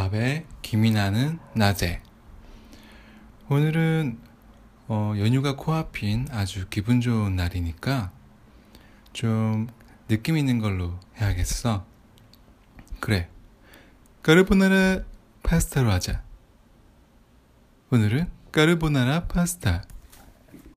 밥에 김이 나는 낮에. 오늘은 연휴가 코앞인 아주 기분 좋은 날이니까 좀 느낌 있는 걸로 해야겠어. 그래, 까르보나라 파스타로 하자. 오늘은 까르보나라 파스타.